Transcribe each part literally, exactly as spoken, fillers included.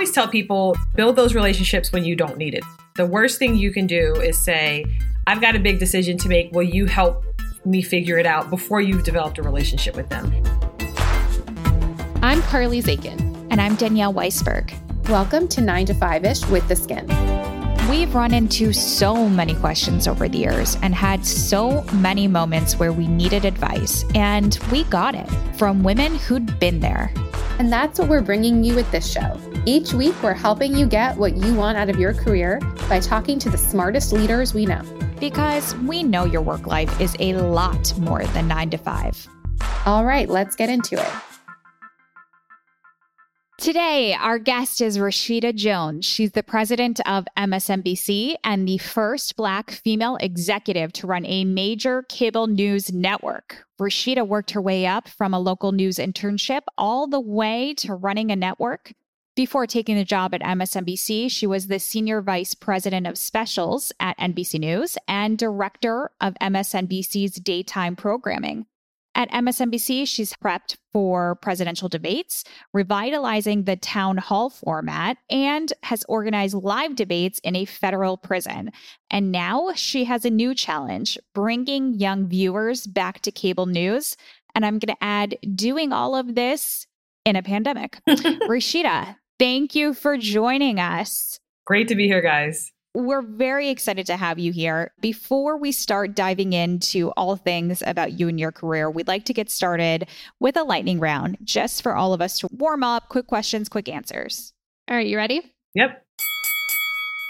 always tell people, build those relationships when you don't need it. The worst thing you can do is say, I've got a big decision to make. Will you help me figure it out? Before you've developed a relationship with them. I'm Carly Zakin. And I'm Danielle Weisberg. Welcome to nine to five-ish with the Skimm. We've run into so many questions over the years and had so many moments where we needed advice, and we got it from women who'd been there. And that's what we're bringing you with this show. Each week, we're helping you get what you want out of your career by talking to the smartest leaders we know. Because we know your work life is a lot more than nine to five. All right, let's get into it. Today, our guest is Rashida Jones. She's the president of M S N B C and the first Black female executive to run a major cable news network. Rashida worked her way up from a local news internship all the way to running a network. Before taking the job at M S N B C, she was the senior vice president of specials at N B C News and director of M S N B C's daytime programming. At M S N B C, she's prepped for presidential debates, revitalizing the town hall format, and has organized live debates in a federal prison. And now she has a new challenge, bringing young viewers back to cable news. And I'm going to add, doing all of this in a pandemic. Rashida, thank you for joining us. Great to be here, guys. We're very excited to have you here. Before we start diving into all things about you and your career, we'd like to get started with a lightning round just for all of us to warm up. Quick questions, quick answers. All right, you ready? Yep.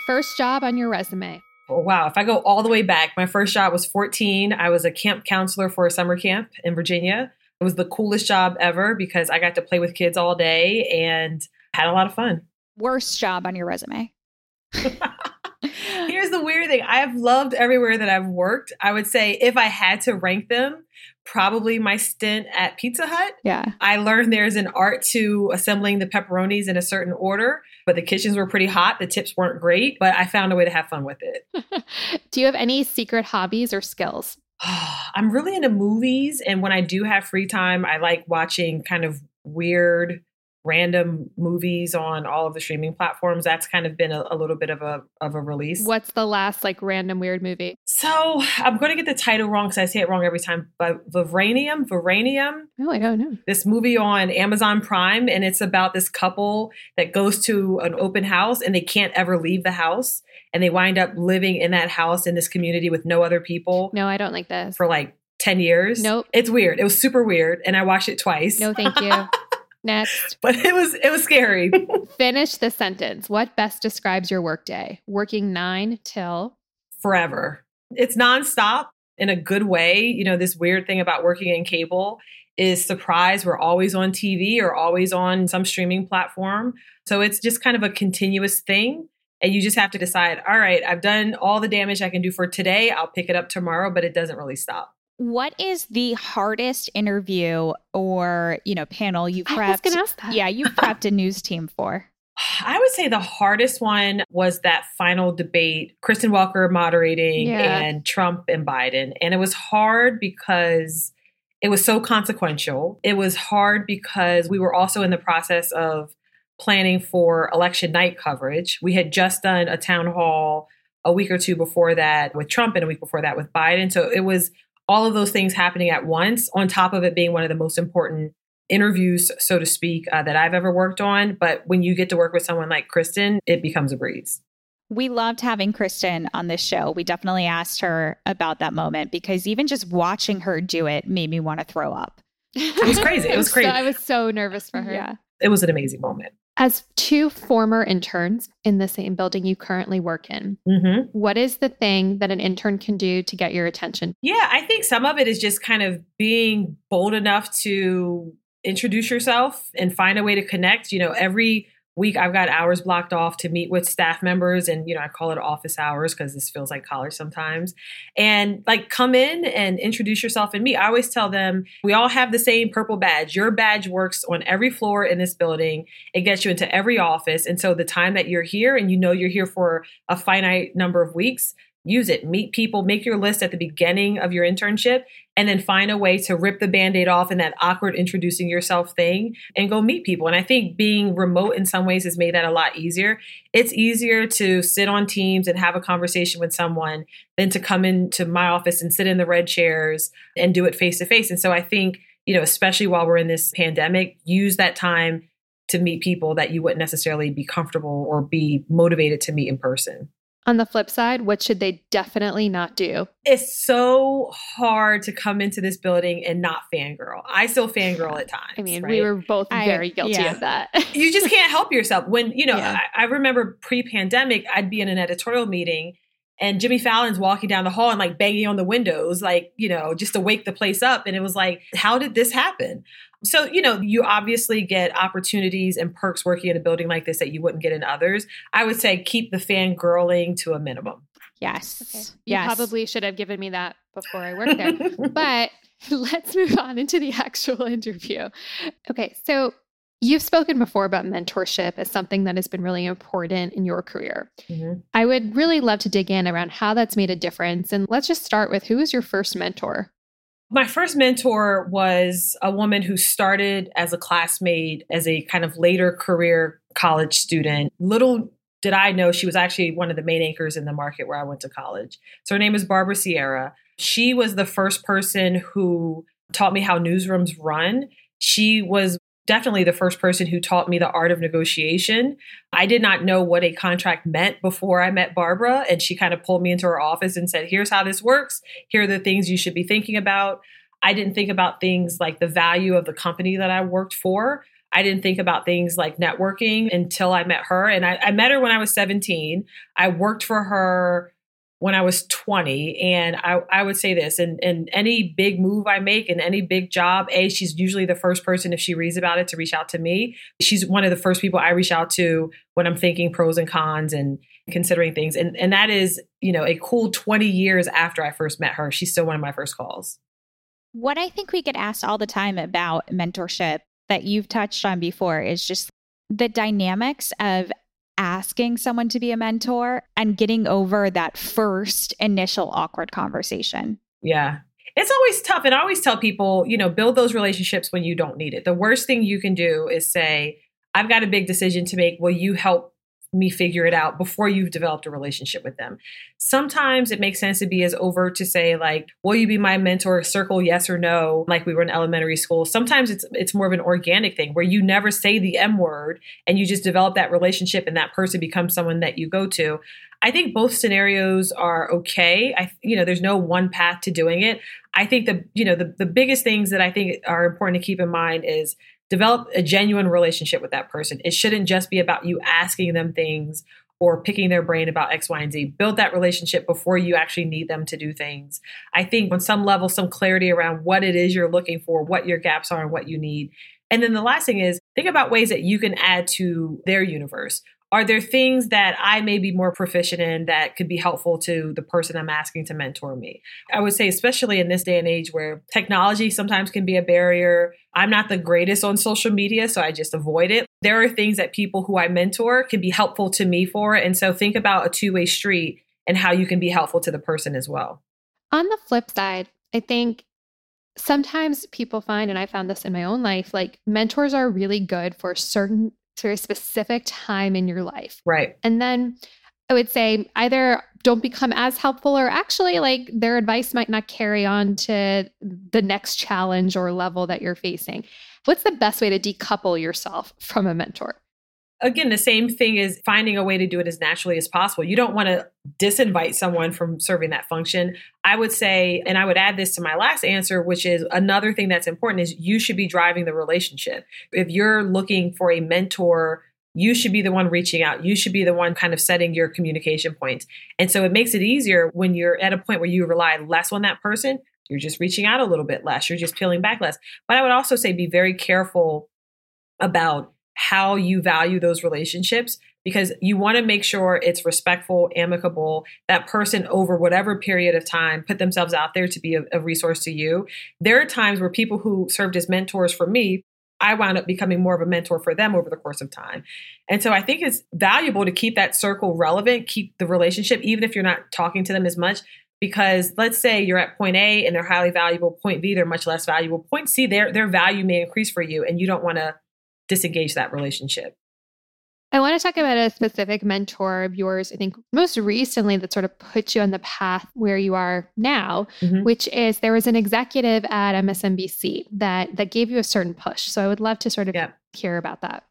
First job on your resume. Oh, wow. If I go all the way back, my first job was fourteen. I was a camp counselor for a summer camp in Virginia. It was the coolest job ever because I got to play with kids all day and had a lot of fun. Worst job on your resume. Here's the weird thing. I have loved everywhere that I've worked. I would say if I had to rank them, probably my stint at Pizza Hut. Yeah. I learned there's an art to assembling the pepperonis in a certain order, but the kitchens were pretty hot. The tips weren't great, but I found a way to have fun with it. Do you have any secret hobbies or skills? I'm really into movies. And when I do have free time, I like watching kind of weird random movies on all of the streaming platforms. That's kind of been a, a little bit of a of a release. What's the last like random weird movie? So I'm going to get the title wrong because I say it wrong every time. But Vivarium, Vivarium. No, I don't know. This movie on Amazon Prime, and it's about this couple that goes to an open house and they can't ever leave the house, and they wind up living in that house in this community with no other people. No, I don't like this. For like ten years. Nope. It's weird. It was super weird, and I watched it twice. No, thank you. Next. But it was it was scary. Finish the sentence. What best describes your workday? Working nine till? Forever. It's nonstop in a good way. You know, this weird thing about working in cable is surprise. We're always on T V or always on some streaming platform. So it's just kind of a continuous thing. And you just have to decide, all right, I've done all the damage I can do for today. I'll pick it up tomorrow, but it doesn't really stop. What is the hardest interview or, you know, panel you prepped? I was going to ask that. Yeah, you prepped a news team for. I would say the hardest one was that final debate, Kristen Welker moderating yeah. and Trump and Biden. And it was hard because it was so consequential. It was hard because we were also in the process of planning for election night coverage. We had just done a town hall a week or two before that with Trump and a week before that with Biden. So it was all of those things happening at once, on top of it being one of the most important interviews, so to speak, uh, that I've ever worked on. But when you get to work with someone like Kristen, it becomes a breeze. We loved having Kristen on this show. We definitely asked her about that moment because even just watching her do it made me want to throw up. It was crazy. It was so, crazy. I was so nervous for her. Yeah. It was an amazing moment. As two former interns in the same building you currently work in, mm-hmm. what is the thing that an intern can do to get your attention? Yeah, I think some of it is just kind of being bold enough to introduce yourself and find a way to connect. You know, every week I've got hours blocked off to meet with staff members and, you know, I call it office hours because this feels like college sometimes. And like come in and introduce yourself and me. I always tell them we all have the same purple badge. Your badge works on every floor in this building. It gets you into every office. And so the time that you're here and you know you're here for a finite number of weeks, use it. Meet people, make your list at the beginning of your internship, and then find a way to rip the Band-Aid off in that awkward introducing yourself thing and go meet people. And I think being remote in some ways has made that a lot easier. It's easier to sit on Teams and have a conversation with someone than to come into my office and sit in the red chairs and do it face-to-face. And so I think, you know, especially while we're in this pandemic, use that time to meet people that you wouldn't necessarily be comfortable or be motivated to meet in person. On the flip side, what should they definitely not do? It's so hard to come into this building and not fangirl. I still fangirl at times. I mean, right? We were both I, very guilty yeah. of that. You just can't help yourself. When, you know, yeah. I, I remember pre-pandemic, I'd be in an editorial meeting and Jimmy Fallon's walking down the hall and like banging on the windows, like, you know, just to wake the place up. And it was like, how did this happen? So, you know, you obviously get opportunities and perks working in a building like this that you wouldn't get in others. I would say keep the fangirling to a minimum. Yes. Okay. Yes. You probably should have given me that before I worked there. But let's move on into the actual interview. Okay. So you've spoken before about mentorship as something that has been really important in your career. Mm-hmm. I would really love to dig in around how that's made a difference. And let's just start with, who was your first mentor? My first mentor was a woman who started as a classmate, as a kind of later career college student. Little did I know she was actually one of the main anchors in the market where I went to college. So her name is Barbara Sierra. She was the first person who taught me how newsrooms run. She was definitely the first person who taught me the art of negotiation. I did not know what a contract meant before I met Barbara, and she kind of pulled me into her office and said, here's how this works. Here are the things you should be thinking about. I didn't think about things like the value of the company that I worked for. I didn't think about things like networking until I met her. And I, I met her when I was seventeen. I worked for her when I was twenty. And I, I would say this, and, and any big move I make and any big job, A, she's usually the first person, if she reads about it, to reach out to me. She's one of the first people I reach out to when I'm thinking pros and cons and considering things. And, and that is, you know, a cool twenty years after I first met her. She's still one of my first calls. What I think we get asked all the time about mentorship that you've touched on before is just the dynamics of asking someone to be a mentor and getting over that first initial awkward conversation. Yeah. It's always tough. And I always tell people, you know, build those relationships when you don't need it. The worst thing you can do is say, I've got a big decision to make. Will you help me figure it out, before you've developed a relationship with them? Sometimes it makes sense to be as overt to say, like, will you be my mentor? Circle yes or no, like we were in elementary school. Sometimes it's it's more of an organic thing where you never say the M word and you just develop that relationship and that person becomes someone that you go to. I think both scenarios are okay. I, you know, there's no one path to doing it. I think the, you know, the, the biggest things that I think are important to keep in mind is develop a genuine relationship with that person. It shouldn't just be about you asking them things or picking their brain about X, Y, and Z. Build that relationship before you actually need them to do things. I think on some level, some clarity around what it is you're looking for, what your gaps are, and what you need. And then the last thing is, think about ways that you can add to their universe. Are there things that I may be more proficient in that could be helpful to the person I'm asking to mentor me? I would say, especially in this day and age where technology sometimes can be a barrier. I'm not the greatest on social media, so I just avoid it. There are things that people who I mentor can be helpful to me for. And so think about a two-way street and how you can be helpful to the person as well. On the flip side, I think sometimes people find, and I found this in my own life, like mentors are really good for certain to a specific time in your life. Right. And then I would say either don't become as helpful, or actually like their advice might not carry on to the next challenge or level that you're facing. What's the best way to decouple yourself from a mentor? Again, the same thing is finding a way to do it as naturally as possible. You don't want to disinvite someone from serving that function. I would say, and I would add this to my last answer, which is another thing that's important is you should be driving the relationship. If you're looking for a mentor, you should be the one reaching out. You should be the one kind of setting your communication points. And so it makes it easier when you're at a point where you rely less on that person. You're just reaching out a little bit less. You're just peeling back less. But I would also say be very careful about how you value those relationships, because you want to make sure it's respectful, amicable. That person, over whatever period of time, put themselves out there to be a, a resource to you. There are times where people who served as mentors for me I wound up becoming more of a mentor for them over the course of time. And so I think it's valuable to keep that circle relevant, keep the relationship, even if you're not talking to them as much, because let's say you're at point A and they're highly valuable, point B, they're much less valuable, point C, their, their value may increase for you and you don't want to disengage that relationship. I want to talk about a specific mentor of yours, I think most recently, that sort of put you on the path where you are now, mm-hmm. which is there was an executive at M S N B C that that gave you a certain push. So I would love to sort of yeah. hear about that.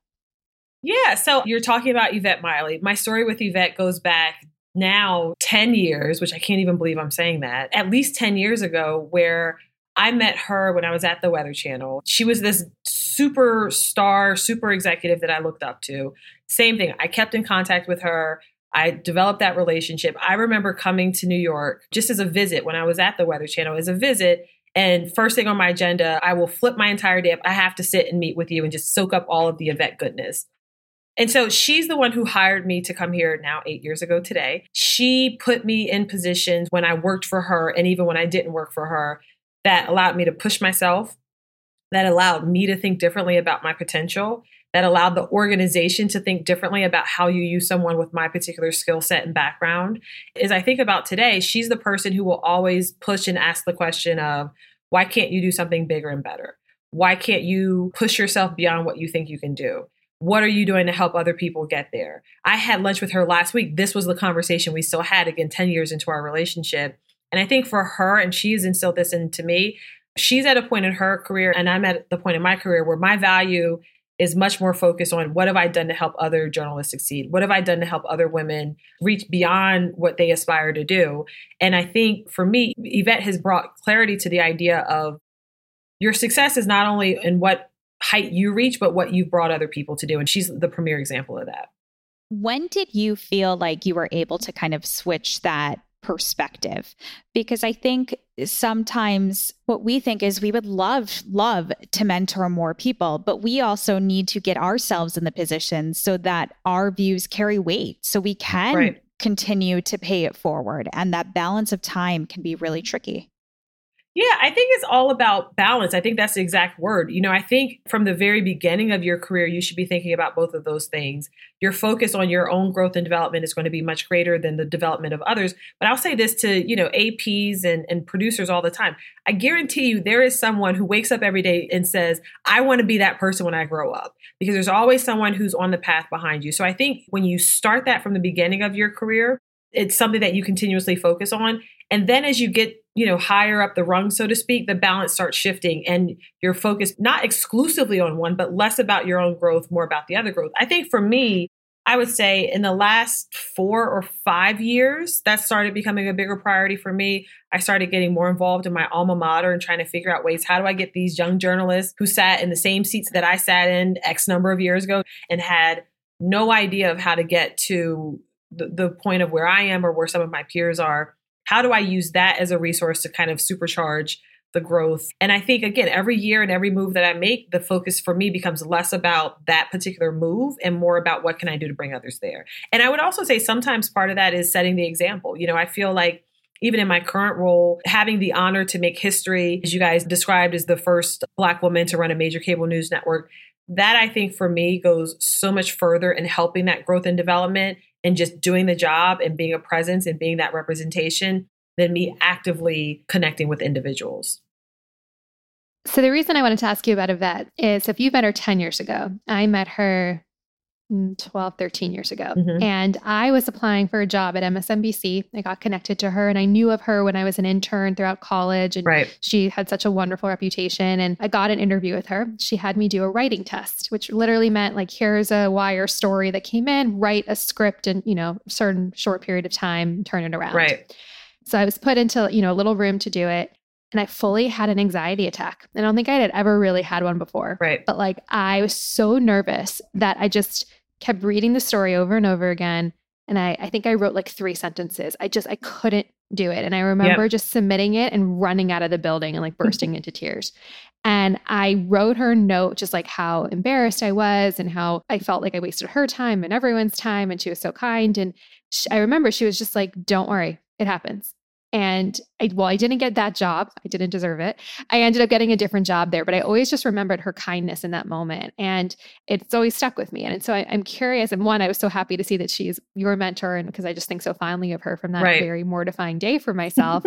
Yeah. So you're talking about Yvette Miley. My story with Yvette goes back now ten years, which I can't even believe I'm saying that, at least ten years ago, where I met her when I was at the Weather Channel. She was this superstar, super executive that I looked up to. Same thing. I kept in contact with her. I developed that relationship. I remember coming to New York just as a visit when I was at the Weather Channel as a visit. And first thing on my agenda, I will flip my entire day up. I have to sit and meet with you and just soak up all of the Yvette goodness. And so she's the one who hired me to come here now eight years ago today. She put me in positions when I worked for her and even when I didn't work for her that allowed me to push myself, that allowed me to think differently about my potential, that allowed the organization to think differently about how you use someone with my particular skill set and background. As I think about today, she's the person who will always push and ask the question of, why can't you do something bigger and better? Why can't you push yourself beyond what you think you can do? What are you doing to help other people get there? I had lunch with her last week. This was the conversation we still had, again, ten years into our relationship. And I think for her, and she's instilled this into me, she's at a point in her career, and I'm at the point in my career where my value is much more focused on what have I done to help other journalists succeed? What have I done to help other women reach beyond what they aspire to do? And I think for me, Yvette has brought clarity to the idea of your success is not only in what height you reach, but what you've brought other people to do. And she's the premier example of that. When did you feel like you were able to kind of switch that perspective? Because I think sometimes what we think is we would love, love to mentor more people, but we also need to get ourselves in the position so that our views carry weight, so we can right. continue to pay it forward. And that balance of time can be really tricky. Yeah, I think it's all about balance. I think that's the exact word. You know, I think from the very beginning of your career, you should be thinking about both of those things. Your focus on your own growth and development is going to be much greater than the development of others. But I'll say this to, you know, A Ps and, and producers all the time. I guarantee you there is someone who wakes up every day and says, I want to be that person when I grow up, because there's always someone who's on the path behind you. So I think when you start that from the beginning of your career, it's something that you continuously focus on. And then as you get, you know, higher up the rung, so to speak, the balance starts shifting and you're focused not exclusively on one, but less about your own growth, more about the other growth. I think for me, I would say in the last four or five years, that started becoming a bigger priority for me. I started getting more involved in my alma mater and trying to figure out ways, how do I get these young journalists who sat in the same seats that I sat in X number of years ago and had no idea of how to get to the, the point of where I am or where some of my peers are. How do I use that as a resource to kind of supercharge the growth? And I think, again, every year and every move that I make, the focus for me becomes less about that particular move and more about what can I do to bring others there. And I would also say sometimes part of that is setting the example. You know, I feel like even in my current role, having the honor to make history, as you guys described, as the first Black woman to run a major cable news network, that I think for me goes so much further in helping that growth and development and just doing the job and being a presence and being that representation than me actively connecting with individuals. So the reason I wanted to ask you about Yvette is if you met her ten years ago, I met her twelve, thirteen years ago. Mm-hmm. And I was applying for a job at M S N B C. I got connected to her and I knew of her when I was an intern throughout college. And right. she had such a wonderful reputation. And I got an interview with her. She had me do a writing test, which literally meant like, here's a wire story that came in, write a script in, you know, a certain short period of time, turn it around. Right. So I was put into, you know, a little room to do it. And I fully had an anxiety attack. I don't think I had ever really had one before. Right. But like, I was so nervous that I just kept reading the story over and over again. And I, I think I wrote like three sentences. I just, I couldn't do it. And I remember yep. just submitting it and running out of the building and like bursting into tears. And I wrote her note, just like how embarrassed I was and how I felt like I wasted her time and everyone's time. And she was so kind. And she, I remember she was just like, don't worry, it happens. And I, well, I didn't get that job. I didn't deserve it. I ended up getting a different job there, but I always just remembered her kindness in that moment. And it's always stuck with me. And, and so I, I'm curious. And one, I was so happy to see that she's your mentor, and because I just think so fondly of her from that right. very mortifying day for myself.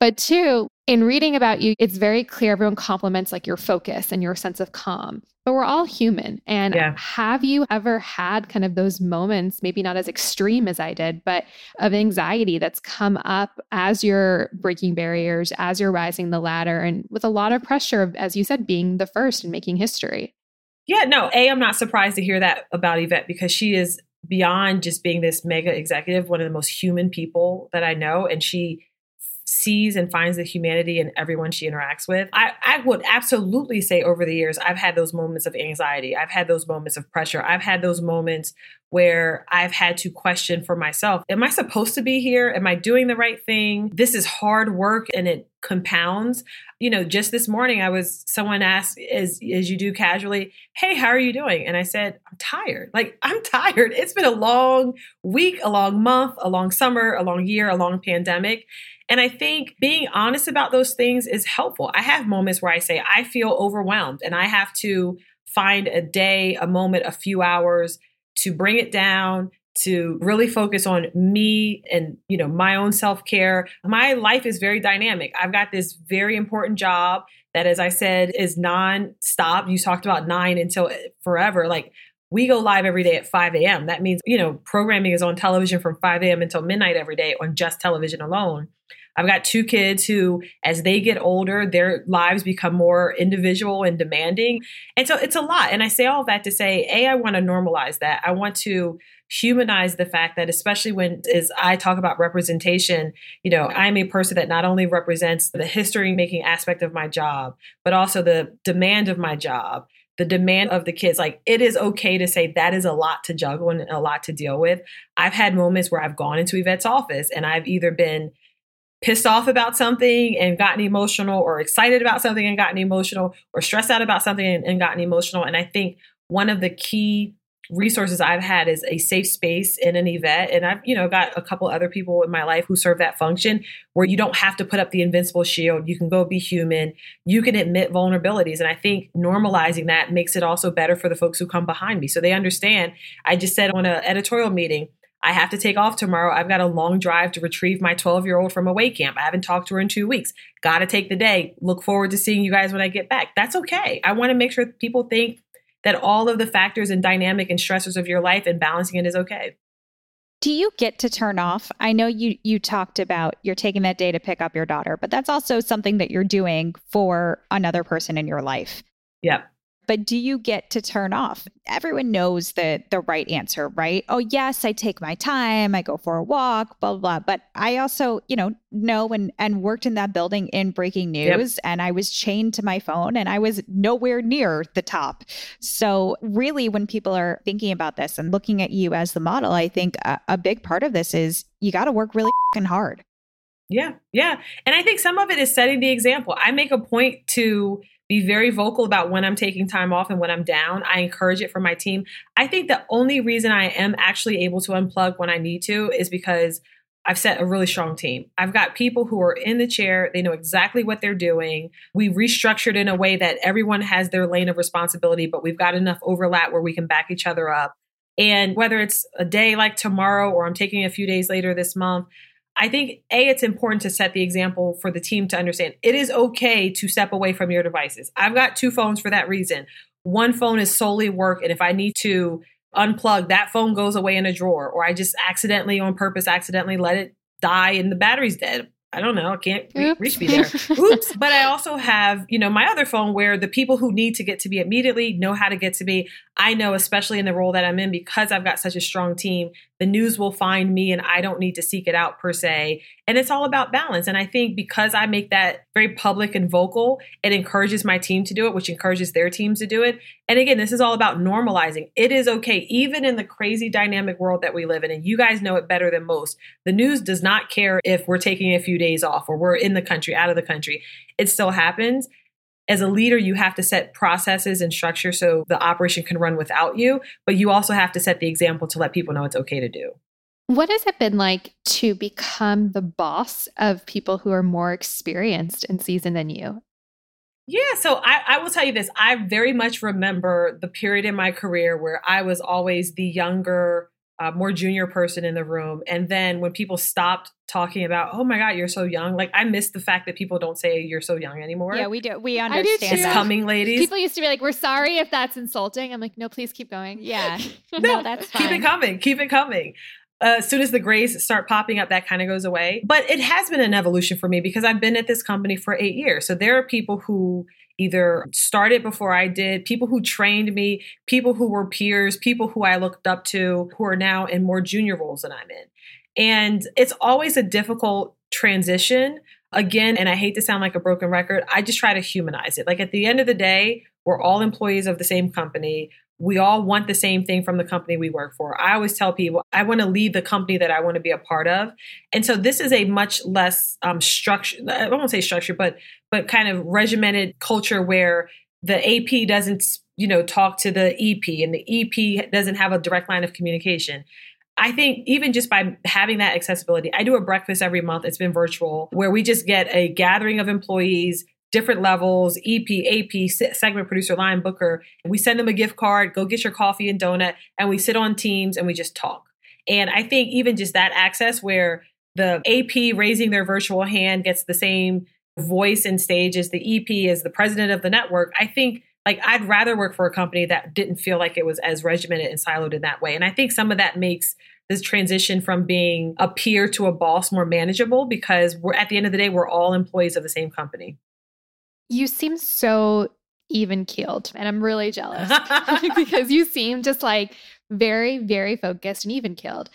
But two, in reading about you, it's very clear everyone compliments like your focus and your sense of calm, but we're all human. And yeah. have you ever had kind of those moments, maybe not as extreme as I did, but of anxiety that's come up as you're breaking barriers, as you're rising the ladder, and with a lot of pressure of, as you said, being the first and making history? Yeah, no, A, I'm not surprised to hear that about Yvette, because she is beyond just being this mega executive, one of the most human people that I know. And she sees and finds the humanity in everyone she interacts with. I, I would absolutely say over the years, I've had those moments of anxiety. I've had those moments of pressure. I've had those moments where I've had to question for myself, am I supposed to be here? Am I doing the right thing? This is hard work and it compounds. You know, just this morning, I was, someone asked, as, as you do casually, hey, how are you doing? And I said, I'm tired. Like, I'm tired. It's been a long week, a long month, a long summer, a long year, a long pandemic. And I think being honest about those things is helpful. I have moments where I say, I feel overwhelmed, and I have to find a day, a moment, a few hours to bring it down, to really focus on me and, you know, my own self-care. My life is very dynamic. I've got this very important job that, as I said, is nonstop. You talked about nine until forever. Like, we go live every day at five a.m. That means, you know, programming is on television from five a.m. until midnight every day on just television alone. I've got two kids who, as they get older, their lives become more individual and demanding. And so it's a lot. And I say all that to say, A, I want to normalize that. I want to humanize the fact that, especially when, as I talk about representation, you know, I'm a person that not only represents the history-making aspect of my job, but also the demand of my job, the demand of the kids. Like, it is okay to say that is a lot to juggle and a lot to deal with. I've had moments where I've gone into Yvette's office and I've either been pissed off about something and gotten emotional, or excited about something and gotten emotional, or stressed out about something and, and gotten emotional. And I think one of the key resources I've had is a safe space in an Yvette. And I've, you know, got a couple other people in my life who serve that function, where you don't have to put up the invincible shield. You can go be human. You can admit vulnerabilities. And I think normalizing that makes it also better for the folks who come behind me, so they understand. I just said on an editorial meeting, I have to take off tomorrow. I've got a long drive to retrieve my twelve-year-old from away camp. I haven't talked to her in two weeks. Got to take the day. Look forward to seeing you guys when I get back. That's okay. I want to make sure people think that all of the factors and dynamic and stressors of your life and balancing it is okay. Do you get to turn off? I know you you talked about you're taking that day to pick up your daughter, but that's also something that you're doing for another person in your life. Yeah. But do you get to turn off? Everyone knows the, the right answer, right? Oh, yes, I take my time. I go for a walk, blah, blah, blah. But I also, you know, know and, and worked in that building in breaking news. Yep. And I was chained to my phone and I was nowhere near the top. So really, when people are thinking about this and looking at you as the model, I think a, a big part of this is you got to work really fucking hard. Yeah, yeah. And I think some of it is setting the example. I make a point to be very vocal about when I'm taking time off and when I'm down. I encourage it for my team. I think the only reason I am actually able to unplug when I need to is because I've set a really strong team. I've got people who are in the chair. They know exactly what they're doing. We restructured in a way that everyone has their lane of responsibility, but we've got enough overlap where we can back each other up. And whether it's a day like tomorrow or I'm taking a few days later this month, I think, A, it's important to set the example for the team to understand it is okay to step away from your devices. I've got two phones for that reason. One phone is solely work. And if I need to unplug, that phone goes away in a drawer, or I just accidentally, on purpose, accidentally let it die and the battery's dead. I don't know. I can't re- reach me there. Oops. But I also have, you know, my other phone where the people who need to get to me immediately know how to get to me. I know, especially in the role that I'm in, because I've got such a strong team, the news will find me and I don't need to seek it out per se. And it's all about balance. And I think because I make that very public and vocal, it encourages my team to do it, which encourages their teams to do it. And again, this is all about normalizing. It is okay, even in the crazy dynamic world that we live in, and you guys know it better than most, the news does not care if we're taking a few days off or we're in the country, out of the country. It still happens. As a leader, you have to set processes and structure so the operation can run without you, but you also have to set the example to let people know it's okay to do. What has it been like to become the boss of people who are more experienced and seasoned than you? Yeah, so I, I will tell you this. I very much remember the period in my career where I was always the younger, uh, more junior person in the room. And then when people stopped talking about, oh my God, you're so young. Like, I miss the fact that people don't say you're so young anymore. Yeah, we do. We understand. It's coming, ladies. People used to be like, we're sorry if that's insulting. I'm like, no, please keep going. Yeah. no, no, that's fine. Keep it coming. Keep it coming. Uh, as soon as the grays start popping up, that kind of goes away. But it has been an evolution for me because I've been at this company for eight years. So there are people who either started before I did, people who trained me, people who were peers, people who I looked up to, who are now in more junior roles than I'm in. And it's always a difficult transition. Again, and I hate to sound like a broken record, I just try to humanize it. Like, at the end of the day, we're all employees of the same company. We all want the same thing from the company we work for. I always tell people, I want to lead the company that I want to be a part of. And so this is a much less um, structured, I won't say structure, but but kind of regimented culture where the A P doesn't, you know, talk to the E P and the E P doesn't have a direct line of communication. I think even just by having that accessibility, I do a breakfast every month. It's been virtual, where we just get a gathering of employees, different levels, E P, A P, segment producer, line booker. We send them a gift card, go get your coffee and donut, and we sit on Teams and we just talk. And I think even just that access where the A P raising their virtual hand gets the same voice and stage as the E P, as the president of the network, I think, like, I'd rather work for a company that didn't feel like it was as regimented and siloed in that way. And I think some of that makes this transition from being a peer to a boss more manageable, because we're at the end of the day, we're all employees of the same company. You seem so even-keeled, and I'm really jealous because you seem just like very, very focused and even-keeled.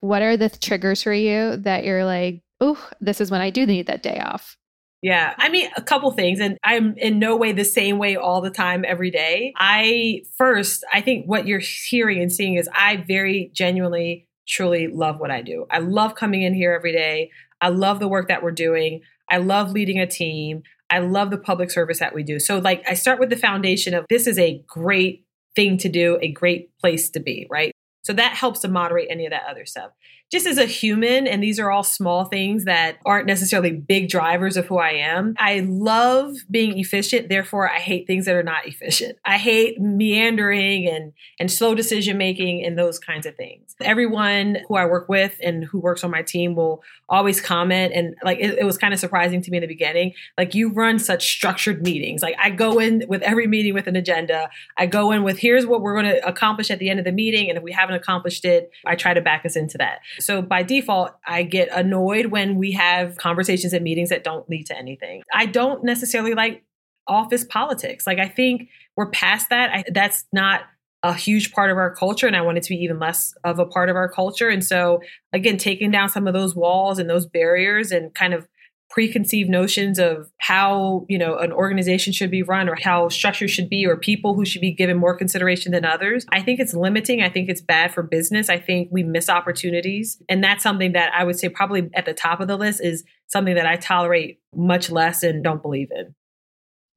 What are the th- triggers for you that you're like, oh, this is when I do need that day off? Yeah, I mean, a couple things, and I'm in no way the same way all the time every day. I first, I think what you're hearing and seeing is I very genuinely, truly love what I do. I love coming in here every day. I love the work that we're doing. I love leading a team. I love the public service that we do. So, like, I start with the foundation of this is a great thing to do, a great place to be, right? So that helps to moderate any of that other stuff. Just as a human, and these are all small things that aren't necessarily big drivers of who I am, I love being efficient. Therefore, I hate things that are not efficient. I hate meandering and, and slow decision-making and those kinds of things. Everyone who I work with and who works on my team will always comment. And like, it, it was kind of surprising to me in the beginning. Like, you run such structured meetings. Like, I go in with every meeting with an agenda. I go in with, here's what we're going to accomplish at the end of the meeting. And if we haven't accomplished it, I try to back us into that. So by default, I get annoyed when we have conversations and meetings that don't lead to anything. I don't necessarily like office politics. Like, I think we're past that. I, that's not a huge part of our culture. And I want it to be even less of a part of our culture. And so, again, taking down some of those walls and those barriers and kind of preconceived notions of how, you know, an organization should be run or how structure should be or people who should be given more consideration than others. I think it's limiting. I think it's bad for business. I think we miss opportunities. And that's something that I would say probably at the top of the list is something that I tolerate much less and don't believe in.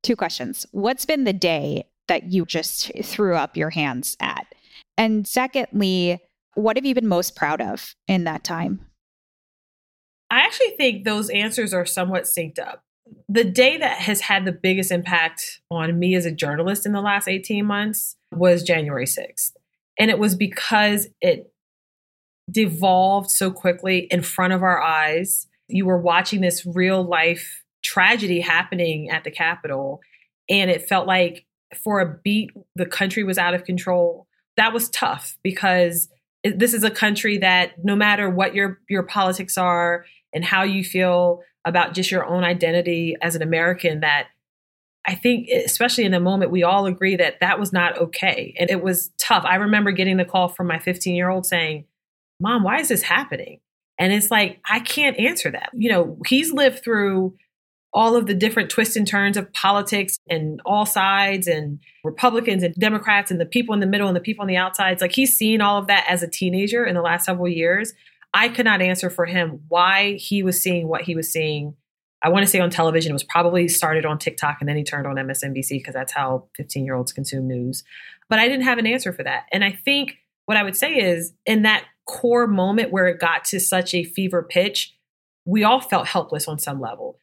Two questions. What's been the day that you just threw up your hands at? And secondly, what have you been most proud of in that time? I actually think those answers are somewhat synced up. The day that has had the biggest impact on me as a journalist in the last eighteen months was January sixth. And it was because it devolved so quickly in front of our eyes. You were watching this real life tragedy happening at the Capitol. And it felt like for a beat, the country was out of control. That was tough because this is a country that no matter what your, your politics are, and how you feel about just your own identity as an American, that I think, especially in the moment, we all agree that that was not okay. And it was tough. I remember getting the call from my fifteen-year-old saying, Mom, why is this happening? And it's like, I can't answer that. You know, he's lived through all of the different twists and turns of politics and all sides and Republicans and Democrats and the people in the middle and the people on the outsides. Like, he's seen all of that as a teenager in the last several years. I could not answer for him why he was seeing what he was seeing. I want to say on television, it was probably started on TikTok and then he turned on M S N B C because that's how fifteen-year-olds consume news. But I didn't have an answer for that. And I think what I would say is in that core moment where it got to such a fever pitch, we all felt helpless on some level.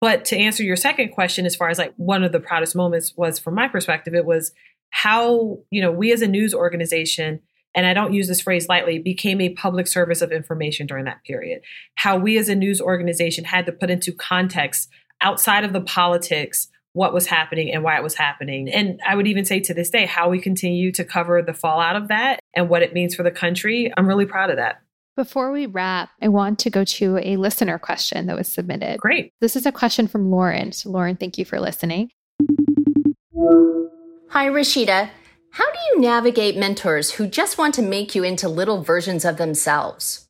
But to answer your second question, as far as like one of the proudest moments was, from my perspective, it was how, you know, we as a news organization, and I don't use this phrase lightly, became a public service of information during that period. How we as a news organization had to put into context outside of the politics what was happening and why it was happening. And I would even say to this day, how we continue to cover the fallout of that and what it means for the country. I'm really proud of that. Before we wrap, I want to go to a listener question that was submitted. Great. This is a question from Lauren. So Lauren, thank you for listening. Hi, Rashida. How do you navigate mentors who just want to make you into little versions of themselves?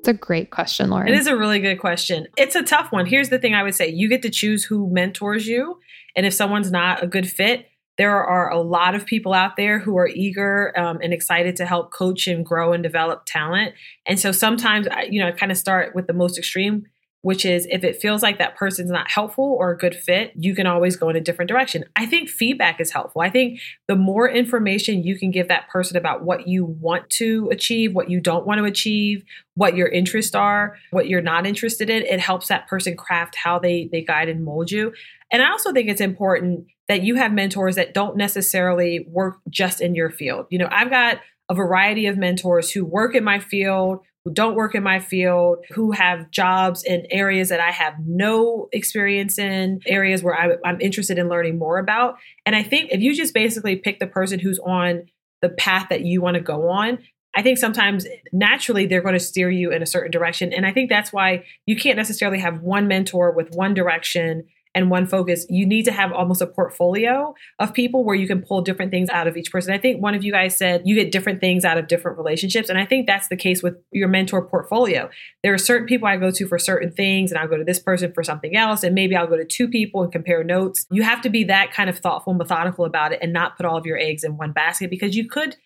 It's a great question, Lauren. It is a really good question. It's a tough one. Here's the thing I would say. You get to choose who mentors you. And if someone's not a good fit, there are a lot of people out there who are eager um, and excited to help coach and grow and develop talent. And so sometimes, you know, I kind of start with the most extreme, which is if it feels like that person's not helpful or a good fit, you can always go in a different direction. I think feedback is helpful. I think the more information you can give that person about what you want to achieve, what you don't want to achieve, what your interests are, what you're not interested in, it helps that person craft how they, they guide and mold you. And I also think it's important that you have mentors that don't necessarily work just in your field. You know, I've got a variety of mentors who work in my field, who don't work in my field, who have jobs in areas that I have no experience in, areas where I, I'm interested in learning more about. And I think if you just basically pick the person who's on the path that you want to go on, I think sometimes naturally they're going to steer you in a certain direction. And I think that's why you can't necessarily have one mentor with one direction and one focus. You need to have almost a portfolio of people where you can pull different things out of each person. I think one of you guys said you get different things out of different relationships. And I think that's the case with your mentor portfolio. There are certain people I go to for certain things, and I'll go to this person for something else. And maybe I'll go to two people and compare notes. You have to be that kind of thoughtful, methodical about it and not put all of your eggs in one basket, because you could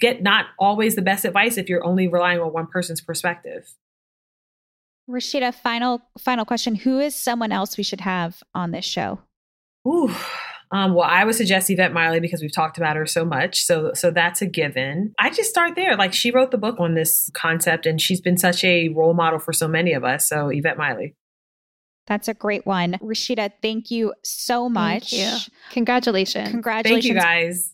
get not always the best advice if you're only relying on one person's perspective. Rashida, final final question. Who is someone else we should have on this show? Ooh, um, well, I would suggest Yvette Miley, because we've talked about her so much. So so that's a given. I just start there. Like, she wrote the book on this concept, and she's been such a role model for so many of us. So Yvette Miley. That's a great one. Rashida, thank you so much. Thank you. Congratulations. Congratulations. Thank you, guys.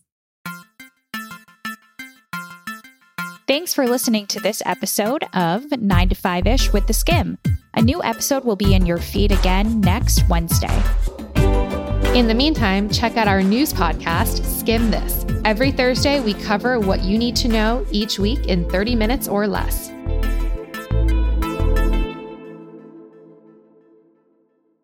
Thanks for listening to this episode of nine to five-ish with the Skimm. A new episode will be in your feed again next Wednesday. In the meantime, check out our news podcast, Skimm This. Every Thursday, we cover what you need to know each week in thirty minutes or less.